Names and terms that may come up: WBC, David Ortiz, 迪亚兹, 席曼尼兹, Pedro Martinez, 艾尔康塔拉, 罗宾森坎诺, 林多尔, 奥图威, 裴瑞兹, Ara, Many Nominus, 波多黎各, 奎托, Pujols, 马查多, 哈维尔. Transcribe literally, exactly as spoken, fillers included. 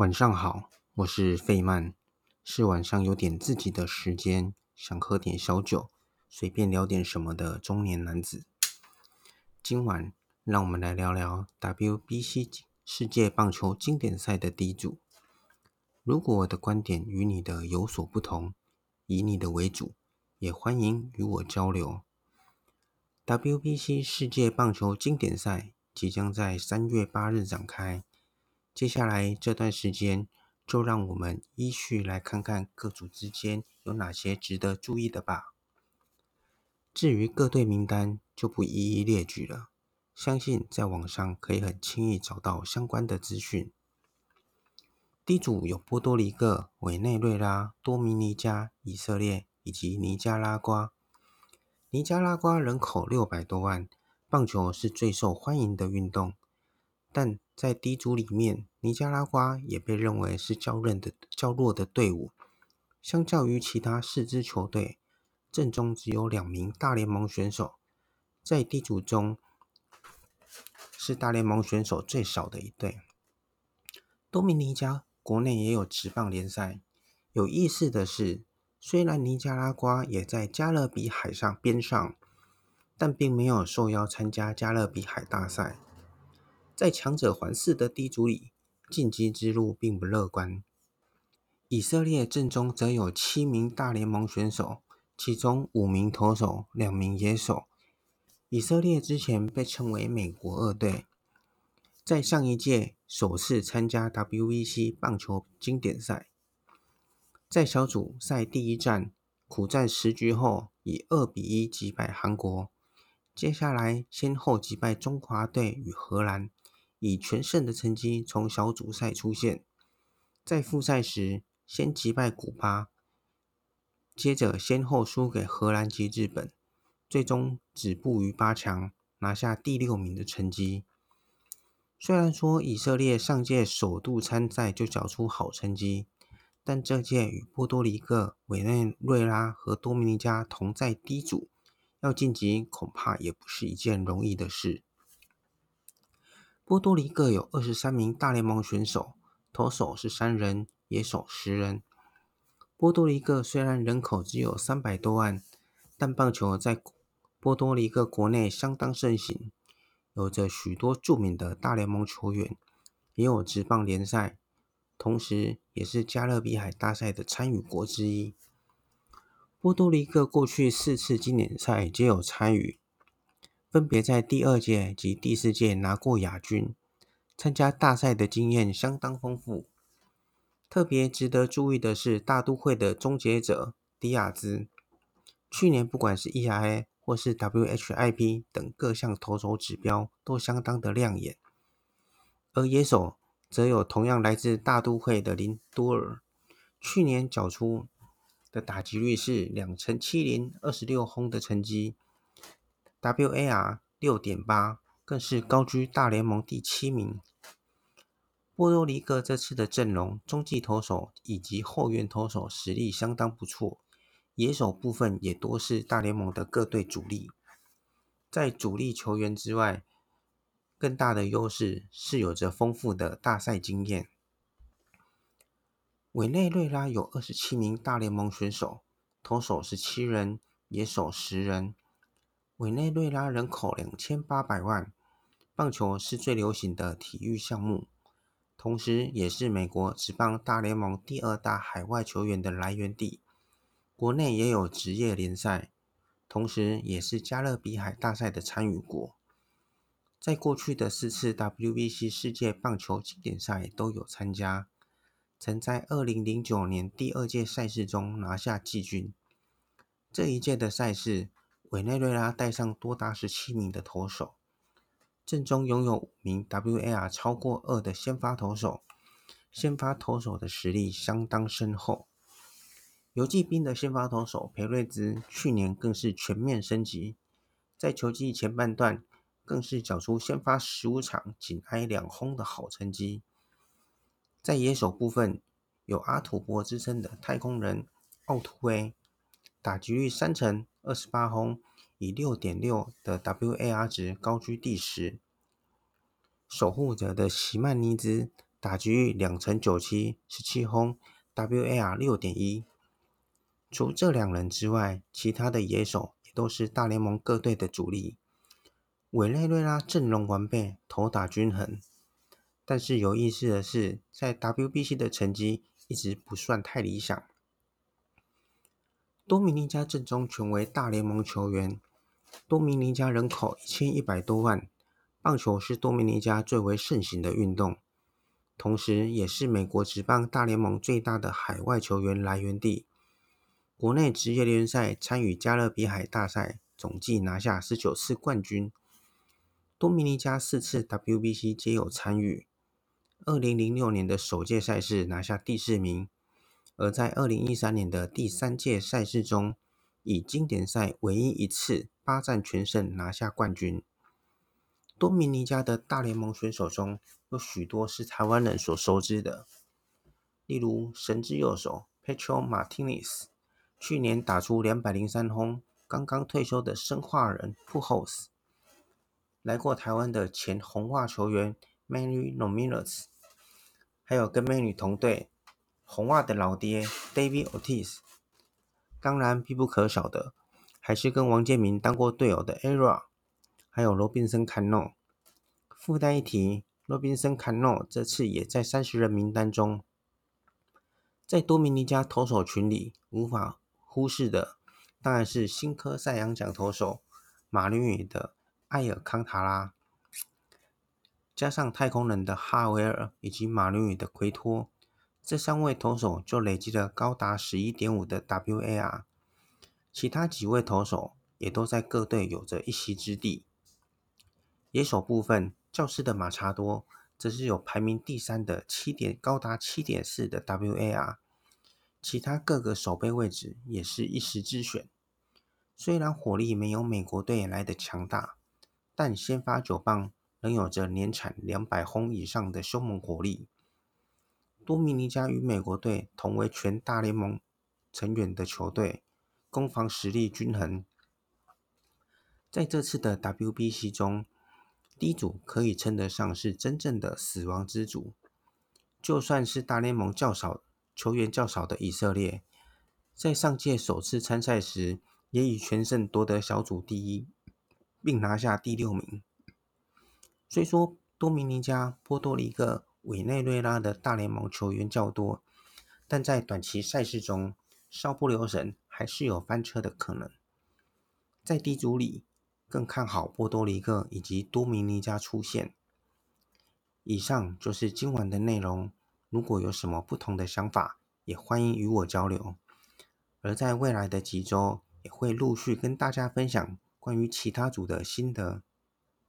晚上好，我是费曼，是晚上有点自己的时间，想喝点小酒，随便聊点什么的中年男子。今晚让我们来聊聊 W B C 世界棒球经典赛的第一组。如果我的观点与你的有所不同，以你的为主，也欢迎与我交流。W B C 世界棒球经典赛即将在三月八日展开，接下来这段时间，就让我们依序来看看各组之间有哪些值得注意的吧。至于各队名单，就不一一列举了，相信在网上可以很轻易找到相关的资讯。D组有波多黎各、委内瑞拉、多米尼加、以色列以及尼加拉瓜。尼加拉瓜人口六百多万，棒球是最受欢迎的运动，但在 D 组里面，尼加拉瓜也被认为是较韧的较弱的队伍。相较于其他四支球队，阵中只有两名大联盟选手，在 D 组中是大联盟选手最少的一队。多米尼加国内也有职棒联赛。有意思的是，虽然尼加拉瓜也在加勒比海上边上，但并没有受邀参加加勒比海大赛。在强者环伺的 D 组里，晋级之路并不乐观。以色列阵中则有七名大联盟选手，其中五名投手，两名野手。以色列之前被称为美国二队，在上一届首次参加 W B C 棒球经典赛。在小组赛第一战，苦战十局后，以二比一击败韩国。接下来先后击败中华队与荷兰，以全胜的成绩从小组赛出现。在复赛时，先击败古巴，接着先后输给荷兰及日本，最终止步于八强，拿下第六名的成绩。虽然说以色列上届首度参赛就缴出好成绩，但这届与波多黎各、委内瑞拉和多米尼加同在 D 组，要晋级恐怕也不是一件容易的事。波多黎各有二十三名大联盟选手，投手是三人，野手十人。波多黎各虽然人口只有三百多万，但棒球在波多黎各国内相当盛行，有着许多著名的大联盟球员，也有职棒联赛，同时也是加勒比海大赛的参与国之一。波多黎各过去四次经典赛皆有参与，分别在第二届及第四届拿过亚军，参加大赛的经验相当丰富。特别值得注意的是大都会的终结者迪亚兹，去年不管是 E R A 或是 W H I P 等各项投手指标都相当的亮眼。而野手则有同样来自大都会的林多尔，去年缴出的打击率是两成七零，二十六轰的成绩 ，W A R 六点八 更是高居大联盟第七名。波多黎各这次的阵容，中继投手以及后援投手实力相当不错，野手部分也多是大联盟的各队主力。在主力球员之外，更大的优势是有着丰富的大赛经验。委内瑞拉有二十七名大联盟选手，投手是七人，野手十人。委内瑞拉人口两千八百万，棒球是最流行的体育项目，同时也是美国职棒大联盟第二大海外球员的来源地。国内也有职业联赛，同时也是加勒比海大赛的参与国。在过去的四次 W B C 世界棒球经典赛都有参加，曾在二零零九年第二届赛事中拿下季军。这一届的赛事，委内瑞拉带上多达十七名的投手，阵中拥有五名 W A R 超过二的先发投手，先发投手的实力相当深厚。游骑兵的先发投手裴瑞兹去年更是全面升级，在球季前半段更是缴出先发十五场仅挨两轰的好成绩。在野手部分，有阿土伯之称的太空人奥图威，打击率三成，二十八轰，以 六点六 的 W A R 值高居第十。守护者的席曼尼兹打击率两成九七，十七轰 ，W A R 六点一。除这两人之外，其他的野手也都是大联盟各队的主力。委内瑞拉阵容完备，投打均衡。但是有意思的是，在 W B C 的成绩一直不算太理想。多米尼加阵中全为大联盟球员，多米尼加人口一千一百多万，棒球是多米尼加最为盛行的运动，同时也是美国职棒大联盟最大的海外球员来源地。国内职业联赛参与加勒比海大赛，总计拿下十九次冠军。多米尼加四次 W B C 皆有参与。二零零六年的首届赛事拿下第四名，而在二零一三年的第三届赛事中，以经典赛唯一一次八战全胜拿下冠军。多米尼加的大联盟选手中，有许多是台湾人所熟知的，例如神之右手 Pedro Martinez。去年打出两百零三轰，刚刚退休的生化人 Pujols， 来过台湾的前红袜球员 Many Nominus， 还有跟美女同队红袜的老爹 David Ortiz， 当然必不可少的还是跟王建民当过队友的 Ara， 还有罗宾森坎诺。附带一提，罗宾森坎诺这次也在三十人名单中。在多米尼加投手群里，无法忽视的当然是新科赛扬奖投手马林鱼的艾尔康塔拉，加上太空人的哈维尔以及马林鱼的奎托，这三位投手就累积了高达 十一点五 的 W A R， 其他几位投手也都在各队有着一席之地。野手部分，教士的马查多则是有排名第三的七点高达 七点四 的 W A R，其他各个守备位置也是一时之选。虽然火力没有美国队来的强大，但先发九棒仍有着年产两百轰以上的凶猛火力。多米尼加与美国队同为全大联盟成员的球队，攻防实力均衡。在这次的 W B C 中，D组可以称得上是真正的死亡之组，就算是大联盟较少球员较少的以色列，在上届首次参赛时也以全胜夺得小组第一，并拿下第六名。虽说多米尼加、波多黎各、委内瑞拉的大联盟球员较多，但在短期赛事中稍不留神还是有翻车的可能。在 D 组里，更看好波多黎各以及多米尼加出现。以上就是今晚的内容。如果有什么不同的想法，也欢迎与我交流。而在未来的几周，也会陆续跟大家分享关于其他组的心得。